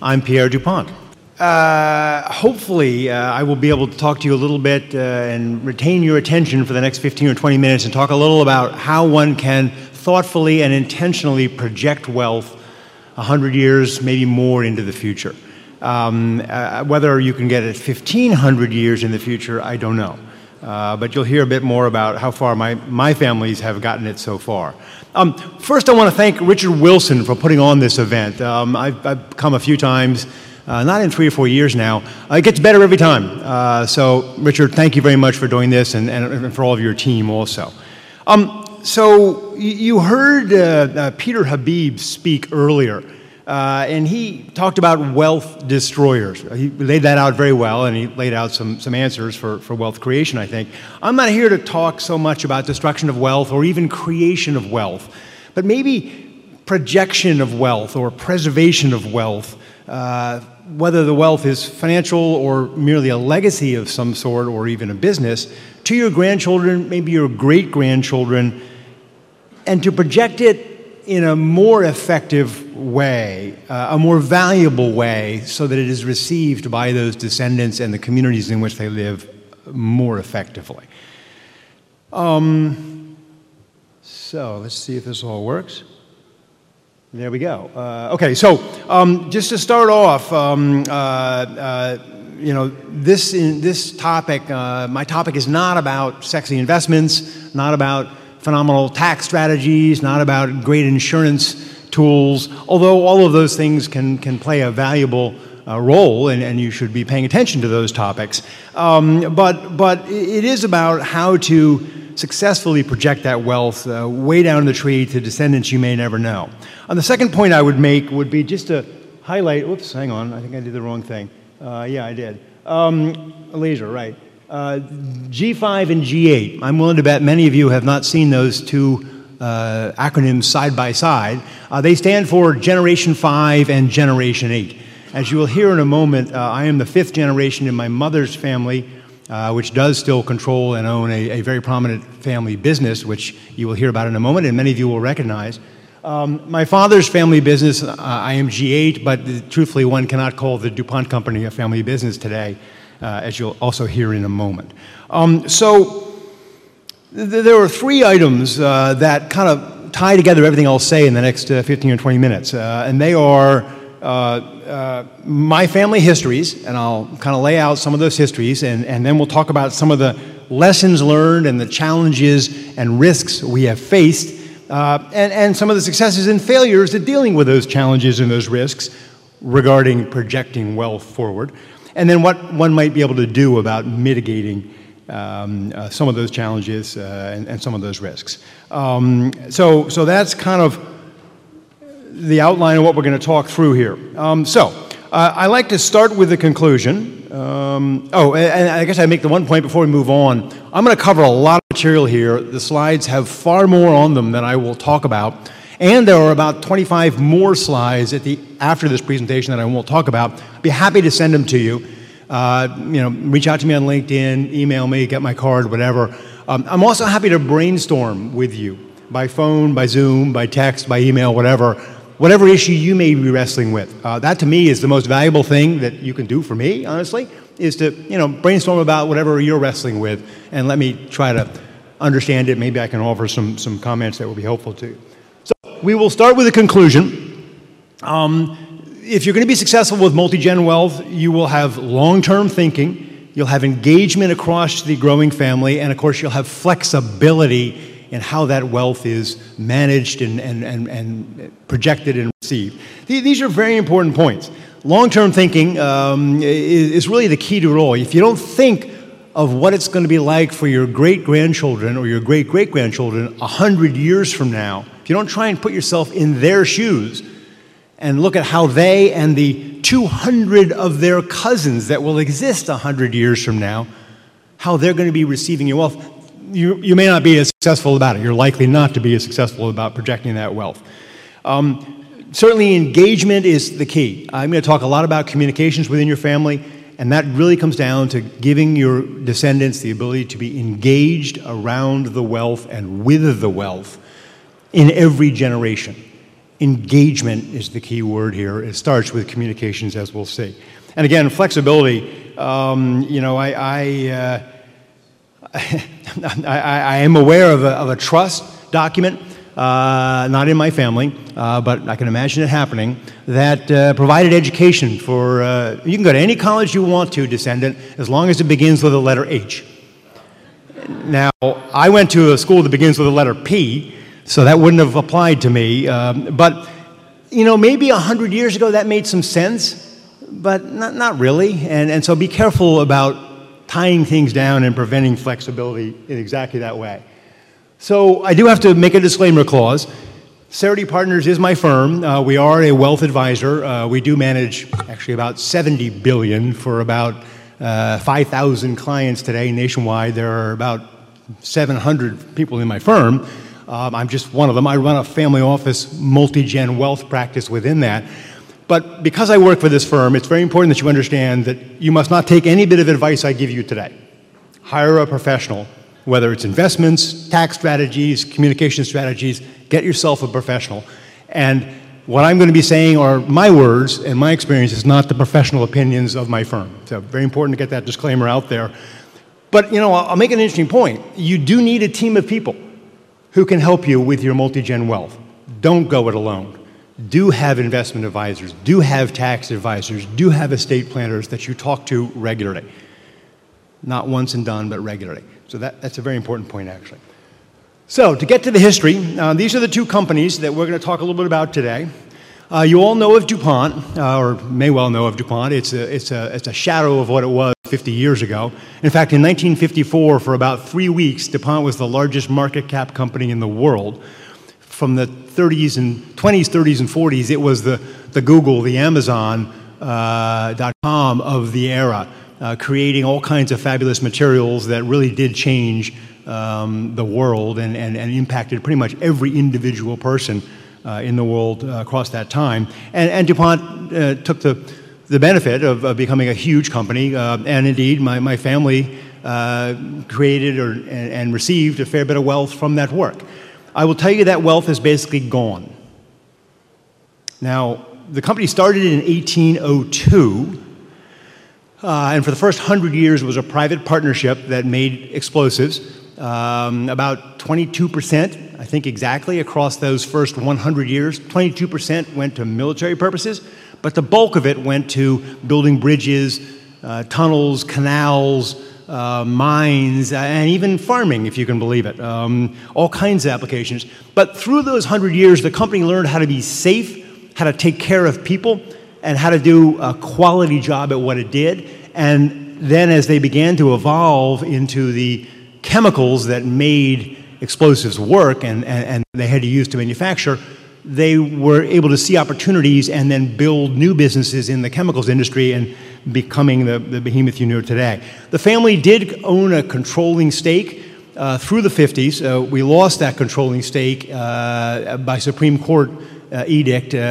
I'm Pierre Dupont. Hopefully, I will be able to talk to you a little bit and retain your attention for the next 15 or 20 minutes and talk a little about how one can thoughtfully and intentionally project wealth 100 years, maybe more, into the future. Whether you can get it 1,500 years in the future, I don't know. But you'll hear a bit more about how far my families have gotten it so far. First, I want to thank Richard Wilson for putting on this event. I've come a few times, not in 3 or 4 years now. It gets better every time. So, Richard, thank you very much for doing this and for all of your team also. So, you heard Peter Habib speak earlier. And he talked about wealth destroyers. He laid that out very well, and he laid out some answers for wealth creation, I think. I'm not here to talk so much about destruction of wealth or even creation of wealth, but maybe projection of wealth or preservation of wealth, whether the wealth is financial or merely a legacy of some sort or even a business, to your grandchildren, maybe your great-grandchildren, and to project it in a more effective way, a more valuable way, so that it is received by those descendants and the communities in which they live more effectively. So let's see if this all works. There we go. Okay, so just to start off, you know, this topic, my topic is not about sexy investments, not about phenomenal tax strategies, not about great insurance tools, although all of those things can play a valuable role, and you should be paying attention to those topics. But it is about how to successfully project that wealth way down the tree to descendants you may never know. And the second point I would make would be just to highlight, whoops, hang on, I think I did the wrong thing. Yeah, I did. Laser, right. G5 and G8. I'm willing to bet many of you have not seen those two acronyms side by side. They stand for Generation 5 and Generation 8. As you will hear in a moment, I am the fifth generation in my mother's family, which does still control and own a very prominent family business, which you will hear about in a moment, and many of you will recognize. My father's family business, I am G8, but truthfully one cannot call the DuPont Company a family business today. As you'll also hear in a moment. So there are three items that kind of tie together everything I'll say in the next 15 or 20 minutes. And they are my family histories, and I'll kind of lay out some of those histories, and then we'll talk about some of the lessons learned and the challenges and risks we have faced, and some of the successes and failures at dealing with those challenges and those risks regarding projecting wealth forward. And then what one might be able to do about mitigating some of those challenges and some of those risks. So that's kind of the outline of what we're going to talk through here. So I like to start with the conclusion. And I guess I make the one point before we move on. I'm going to cover a lot of material here. The slides have far more on them than I will talk about. And there are about 25 more slides after this presentation that I won't talk about. I'd be happy to send them to you. Reach out to me on LinkedIn, email me, get my card, whatever. I'm also happy to brainstorm with you by phone, by Zoom, by text, by email, whatever issue you may be wrestling with. That to me is the most valuable thing that you can do for me, honestly, is to brainstorm about whatever you're wrestling with, and let me try to understand it. Maybe I can offer some comments that will be helpful to you. We will start with a conclusion. If you're going to be successful with multi-gen wealth, you will have long-term thinking, you'll have engagement across the growing family, and of course you'll have flexibility in how that wealth is managed and projected and received. These are very important points. Long-term thinking is really the key to it all. If you don't think of what it's going to be like for your great-grandchildren or your great-great-grandchildren 100 years from now, if you don't try and put yourself in their shoes and look at how they and the 200 of their cousins that will exist 100 years from now, how they're going to be receiving your wealth, you may not be as successful about it. You're likely not to be as successful about projecting that wealth. Certainly engagement is the key. I'm going to talk a lot about communications within your family, and that really comes down to giving your descendants the ability to be engaged around the wealth and with the wealth in every generation. engagement is the key word here. It starts with communications, as we'll see. And again, flexibility. I am aware of a trust document, not in my family, but I can imagine it happening, that provided education for, you can go to any college you want to, descendant, as long as it begins with the letter H. Now, I went to a school that begins with the letter P, so that wouldn't have applied to me. But, you know, maybe 100 years ago that made some sense, but not really. And so be careful about tying things down and preventing flexibility in exactly that way. So I do have to make a disclaimer clause. Cerity Partners is my firm. We are a wealth advisor. We do manage actually about $70 billion for about 5,000 clients today nationwide. There are about 700 people in my firm. I'm just one of them. I run a family office multi-gen wealth practice within that. But because I work for this firm, it's very important that you understand that you must not take any bit of advice I give you today. Hire a professional, whether it's investments, tax strategies, communication strategies. Get yourself a professional. And what I'm going to be saying are my words and my experience, is not the professional opinions of my firm. So very important to get that disclaimer out there. But, you know, I'll make an interesting point. You do need a team of people who can help you with your multi-gen wealth. Don't go it alone. Do have investment advisors, do have tax advisors, do have estate planners that you talk to regularly. Not once and done, but regularly. So that's a very important point, actually. So to get to the history, these are the two companies that we're going to talk a little bit about today. You all know of DuPont, or may well know of DuPont. It's a shadow of what it was 50 years ago. In fact, in 1954, for about 3 weeks, DuPont was the largest market cap company in the world. From the 20s, 30s, and 40s, it was the Google, the Amazon.com of the era, creating all kinds of fabulous materials that really did change the world and impacted pretty much every individual person in the world across that time. And DuPont took the benefit of becoming a huge company. And indeed, my family created and received a fair bit of wealth from that work. I will tell you that wealth is basically gone. Now, the company started in 1802. And for the first 100 years, it was a private partnership that made explosives. About 22%, I think exactly, across those first 100 years, 22% went to military purposes, but the bulk of it went to building bridges, tunnels, canals, mines, and even farming, if you can believe it, all kinds of applications. But through those 100 years, the company learned how to be safe, how to take care of people, and how to do a quality job at what it did. And then as they began to evolve into the chemicals that made explosives work and they had to use to manufacture, they were able to see opportunities and then build new businesses in the chemicals industry and becoming the behemoth you know today. The family did own a controlling stake through the 50s. We lost that controlling stake by Supreme Court edict in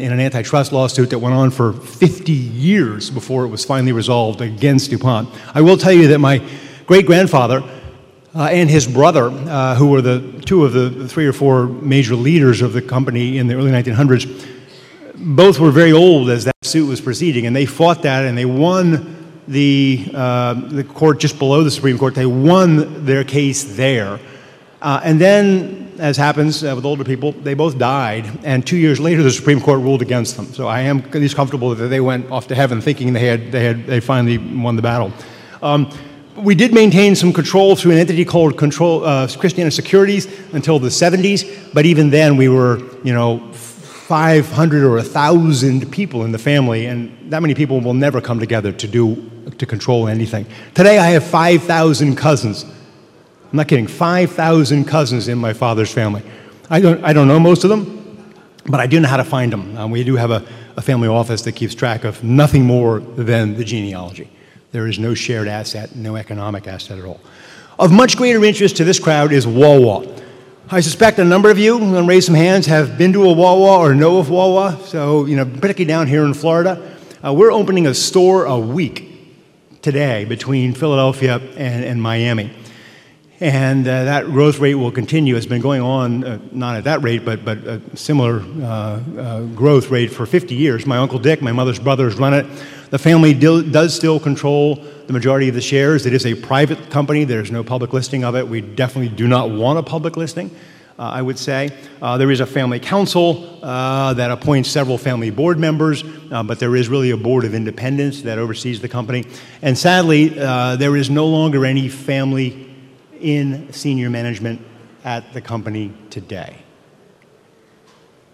an antitrust lawsuit that went on for 50 years before it was finally resolved against DuPont. I will tell you that my great-grandfather and his brother, who were the two of the three or four major leaders of the company in the early 1900s, both were very old as that suit was proceeding, and they fought that, and they won the court just below the Supreme Court. They won their case there. And then, as happens with older people, they both died, and 2 years later, the Supreme Court ruled against them. So I am at least comfortable that they went off to heaven thinking they finally won the battle. We did maintain some control through an entity called Christiana Securities until the 70s, but even then we were, 500 or 1,000 people in the family, and that many people will never come together to control anything. Today I have 5,000 cousins. I'm not kidding, 5,000 cousins in my father's family. I don't know most of them, but I do know how to find them. We do have a family office that keeps track of nothing more than the genealogy. There is no shared asset, no economic asset at all. Of much greater interest to this crowd is Wawa. I suspect a number of you, I'm going to raise some hands, have been to a Wawa or know of Wawa. So, particularly down here in Florida, we're opening a store a week today between Philadelphia and Miami. And that growth rate will continue. It's been going on, not at that rate, but a similar growth rate for 50 years. My Uncle Dick, my mother's brothers, run it. The family does still control the majority of the shares. It is a private company. There's no public listing of it. We definitely do not want a public listing, I would say. There is a family council that appoints several family board members, but there is really a board of independents that oversees the company. And sadly, there is no longer any family in senior management at the company today.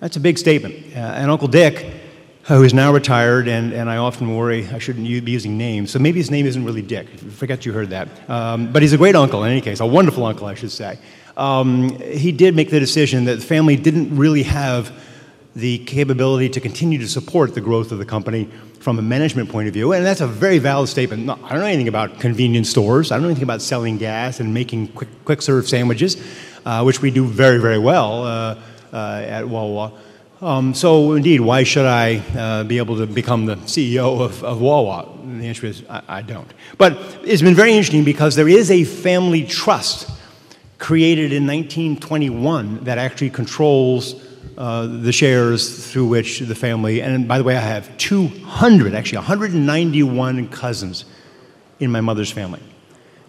That's a big statement. And Uncle Dick, who is now retired, and I often worry I shouldn't be using names, so maybe his name isn't really Dick. I forget you heard that. But he's a great uncle in any case, a wonderful uncle, I should say. He did make the decision that the family didn't really have the capability to continue to support the growth of the company from a management point of view. And that's a very valid statement. No, I don't know anything about convenience stores. I don't know anything about selling gas and making quick serve sandwiches, which we do very, very well at Wawa. So indeed, why should I be able to become the CEO of Wawa? And the answer is I don't. But it's been very interesting because there is a family trust created in 1921 that actually controls the shares through which the family, and by the way, I have 191 cousins in my mother's family.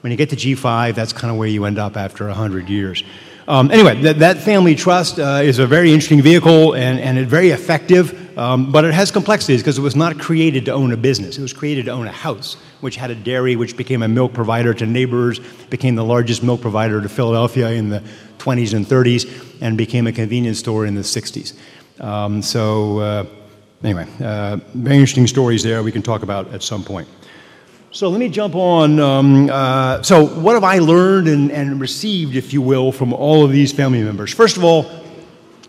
When you get to G5, that's kind of where you end up after 100 years. Anyway, that family trust is a very interesting vehicle and very effective, but it has complexities because it was not created to own a business. It was created to own a house, which had a dairy, which became a milk provider to neighbors, became the largest milk provider to Philadelphia in the 20s and 30s, and became a convenience store in the 60s. So anyway, very interesting stories there we can talk about at some point. So let me jump on. So what have I learned and received, if you will, from all of these family members? First of all,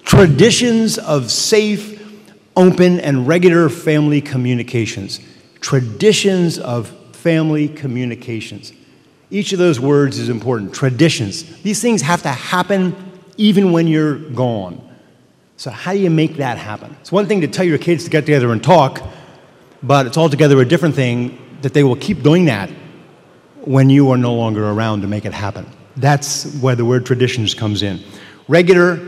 traditions of safe, open, and regular family communications. Traditions of family communications. Each of those words is important. Traditions. These things have to happen even when you're gone. So how do you make that happen? It's one thing to tell your kids to get together and talk, but it's altogether a different thing that they will keep doing that when you are no longer around to make it happen. That's where the word traditions comes in. Regular.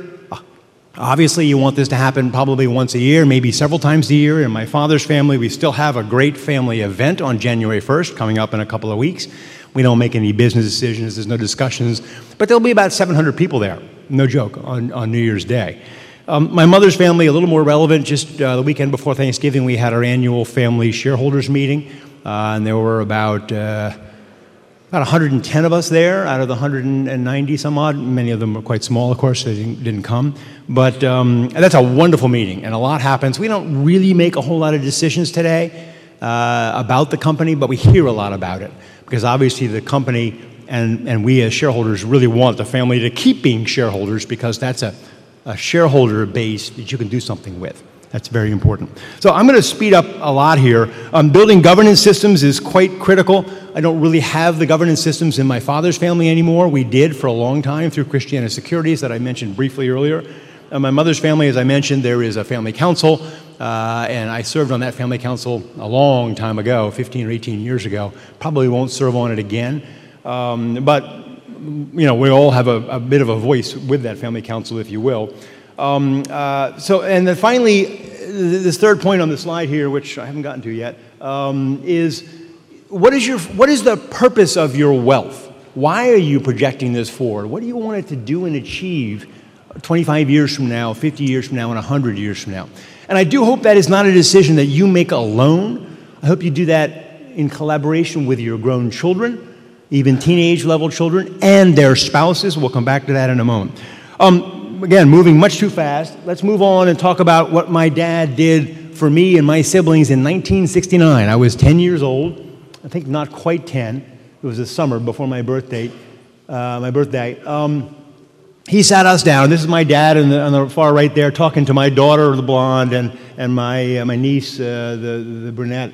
Obviously, you want this to happen probably once a year, maybe several times a year. In my father's family, we still have a great family event on January 1st, coming up in a couple of weeks. We don't make any business decisions. There's no discussions. But there'll be about 700 people there, no joke, on New Year's Day. My mother's family, a little more relevant, just the weekend before Thanksgiving, we had our annual family shareholders meeting, and there were about 110 of us there out of the 190 some odd. Many of them were quite small, of course, so they didn't come. But that's a wonderful meeting, and a lot happens. We don't really make a whole lot of decisions today about the company, but we hear a lot about it because obviously the company and we as shareholders really want the family to keep being shareholders because that's a shareholder base that you can do something with. That's very important. So I'm going to speed up a lot here. Building governance systems is quite critical. I don't really have the governance systems in my father's family anymore. We did for a long time through Christiana Securities that I mentioned briefly earlier. My mother's family, as I mentioned, there is a family council, and I served on that family council a long time ago, 15 or 18 years ago. Probably won't serve on it again. But, you know, we all have a bit of a voice with that family council, if you will. And then finally, this third point on the slide here, which I haven't gotten to yet, is what is the purpose of your wealth? Why are you projecting this forward? What do you want it to do and achieve 25 years from now, 50 years from now, and 100 years from now? And I do hope that is not a decision that you make alone. I hope you do that in collaboration with your grown children, even teenage-level children, and their spouses. We'll come back to that in a moment. Again, moving much too fast. Let's move on and talk about what my dad did for me and my siblings in 1969. I was 10 years old. I think not quite 10. It was the summer before my birthday. He sat us down. This is my dad on the far right there talking to my daughter, the blonde, and my niece, the brunette.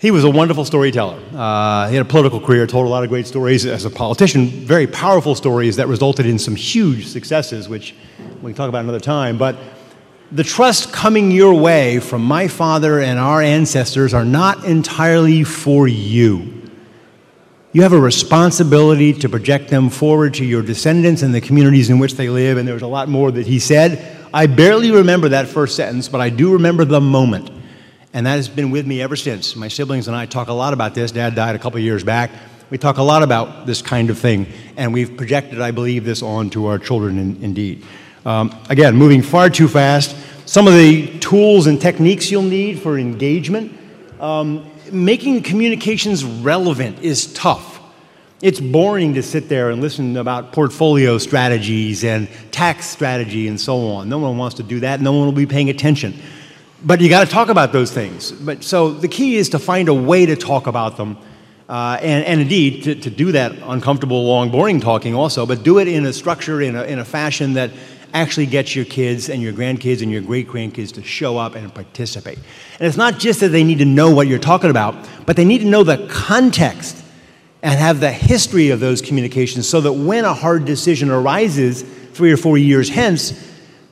He was a wonderful storyteller. He had a political career, told a lot of great stories as a politician, very powerful stories that resulted in some huge successes, which we can talk about another time. But the trust coming your way from my father and our ancestors are not entirely for you. You have a responsibility to project them forward to your descendants and the communities in which they live, and there's a lot more that he said. I barely remember that first sentence, but I do remember the moment, and that has been with me ever since. My siblings and I talk a lot about this. Dad died a couple years back. We talk a lot about this kind of thing, and we've projected, I believe, this on to our children indeed. Again, moving far too fast. Some of the tools and techniques you'll need for engagement. Making communications relevant is tough. It's boring to sit there and listen about portfolio strategies and tax strategy and so on. No one wants to do that. No one will be paying attention. But you got to talk about those things. But so the key is to find a way to talk about them, and indeed to do that uncomfortable, long, boring talking also. But do it in a structure, in a fashion that actually gets your kids and your grandkids and your great-grandkids to show up and participate. And it's not just that they need to know what you're talking about, but they need to know the context and have the history of those communications so that when a hard decision arises 3 or 4 years hence,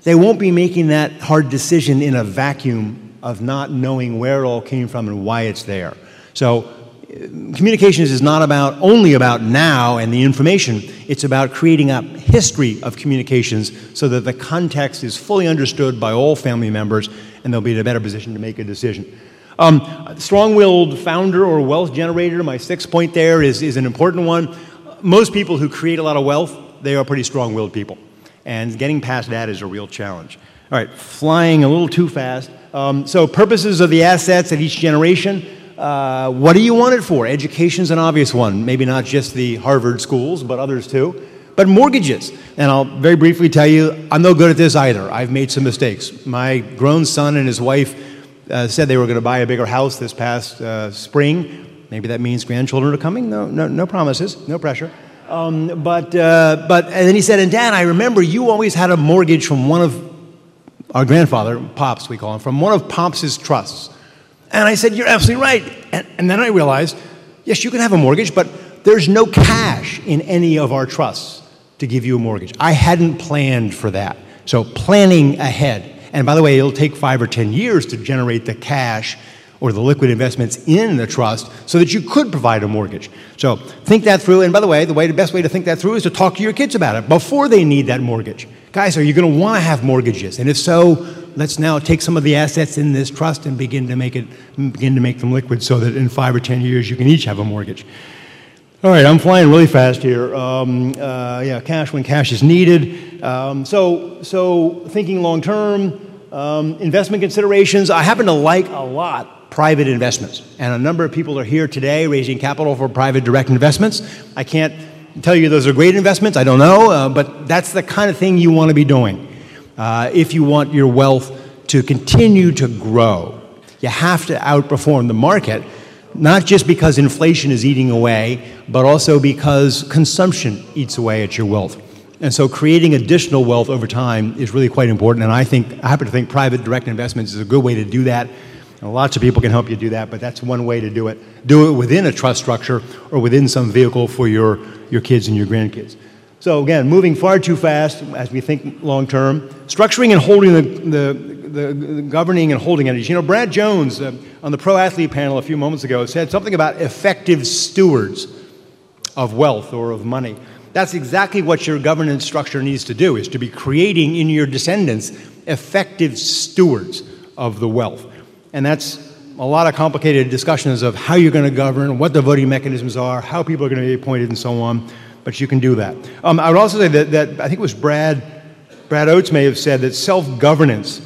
they won't be making that hard decision in a vacuum of not knowing where it all came from and why it's there. So communications is not only about now and the information. It's about creating a history of communications so that the context is fully understood by all family members, and they'll be in a better position to make a decision. Strong-willed founder or wealth generator, my sixth point there, is an important one. Most people who create a lot of wealth, they are pretty strong-willed people, and getting past that is a real challenge. All right, flying a little too fast. So purposes of the assets at each generation. What do you want it for? Education's an obvious one. Maybe not just the Harvard schools, but others too. But mortgages. And I'll very briefly tell you, I'm no good at this either. I've made some mistakes. My grown son and his wife said they were going to buy a bigger house this past spring. Maybe that means grandchildren are coming. No promises, no pressure. And then he said, and Dad, I remember you always had a mortgage from one of our grandfather, Pops we call him, from one of Pops' trusts. And I said, you're absolutely right. And then I realized, yes, you can have a mortgage, but there's no cash in any of our trusts to give you a mortgage. I hadn't planned for that. So planning ahead. And by the way, it'll take 5 or 10 years to generate the cash or the liquid investments in the trust so that you could provide a mortgage. So think that through. And by the way, the best way to think that through is to talk to your kids about it before they need that mortgage. Guys, are you going to want to have mortgages? And if so, let's now take some of the assets in this trust and begin to make them liquid so that in 5 or 10 years you can each have a mortgage. All right, I'm flying really fast here. Cash when cash is needed. So thinking long term. Investment considerations. I happen to like a lot private investments, and a number of people are here today raising capital for private direct investments. I can't tell you those are great investments. I don't know, but that's the kind of thing you want to be doing if you want your wealth to continue to grow. You have to outperform the market, not just because inflation is eating away, but also because consumption eats away at your wealth. And so creating additional wealth over time is really quite important. And I happen to think private direct investments is a good way to do that. And lots of people can help you do that, but that's one way to do it. Do it within a trust structure or within some vehicle for your kids and your grandkids. So again, moving far too fast as we think long term. Structuring and holding the governing and holding entities. You know, Brad Jones on the Pro Athlete panel a few moments ago said something about effective stewards of wealth or of money. That's exactly what your governance structure needs to do, is to be creating in your descendants effective stewards of the wealth. And that's a lot of complicated discussions of how you're going to govern, what the voting mechanisms are, how people are going to be appointed and so on, but you can do that. I would also say that I think it was Brad Oates may have said that self-governance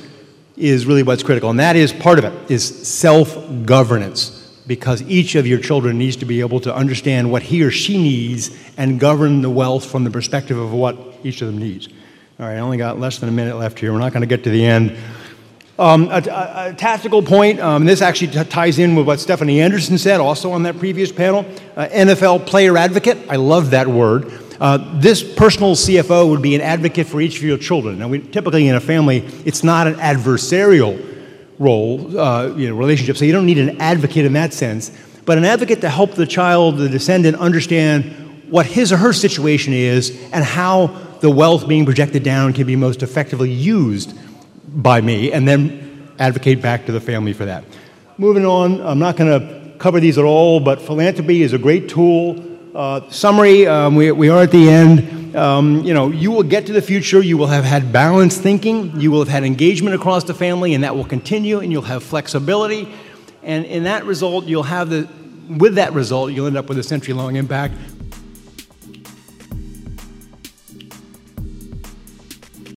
is really what's critical, and that is part of it, is self-governance. Because each of your children needs to be able to understand what he or she needs and govern the wealth from the perspective of what each of them needs. All right, I only got less than a minute left here. We're not going to get to the end. A tactical point, this actually ties in with what Stephanie Anderson said, also on that previous panel, NFL player advocate. I love that word. This personal CFO would be an advocate for each of your children. Now, typically in a family, it's not an adversarial role, relationship. So you don't need an advocate in that sense, but an advocate to help the child, the descendant, understand what his or her situation is and how the wealth being projected down can be most effectively used by me, and then advocate back to the family for that. Moving on, I'm not going to cover these at all, but philanthropy is a great tool. summary, we are at the end. You will get to the future. You will have had balanced thinking. You will have had engagement across the family, and that will continue, and you'll have flexibility. And in that result, you'll end up with a century-long impact.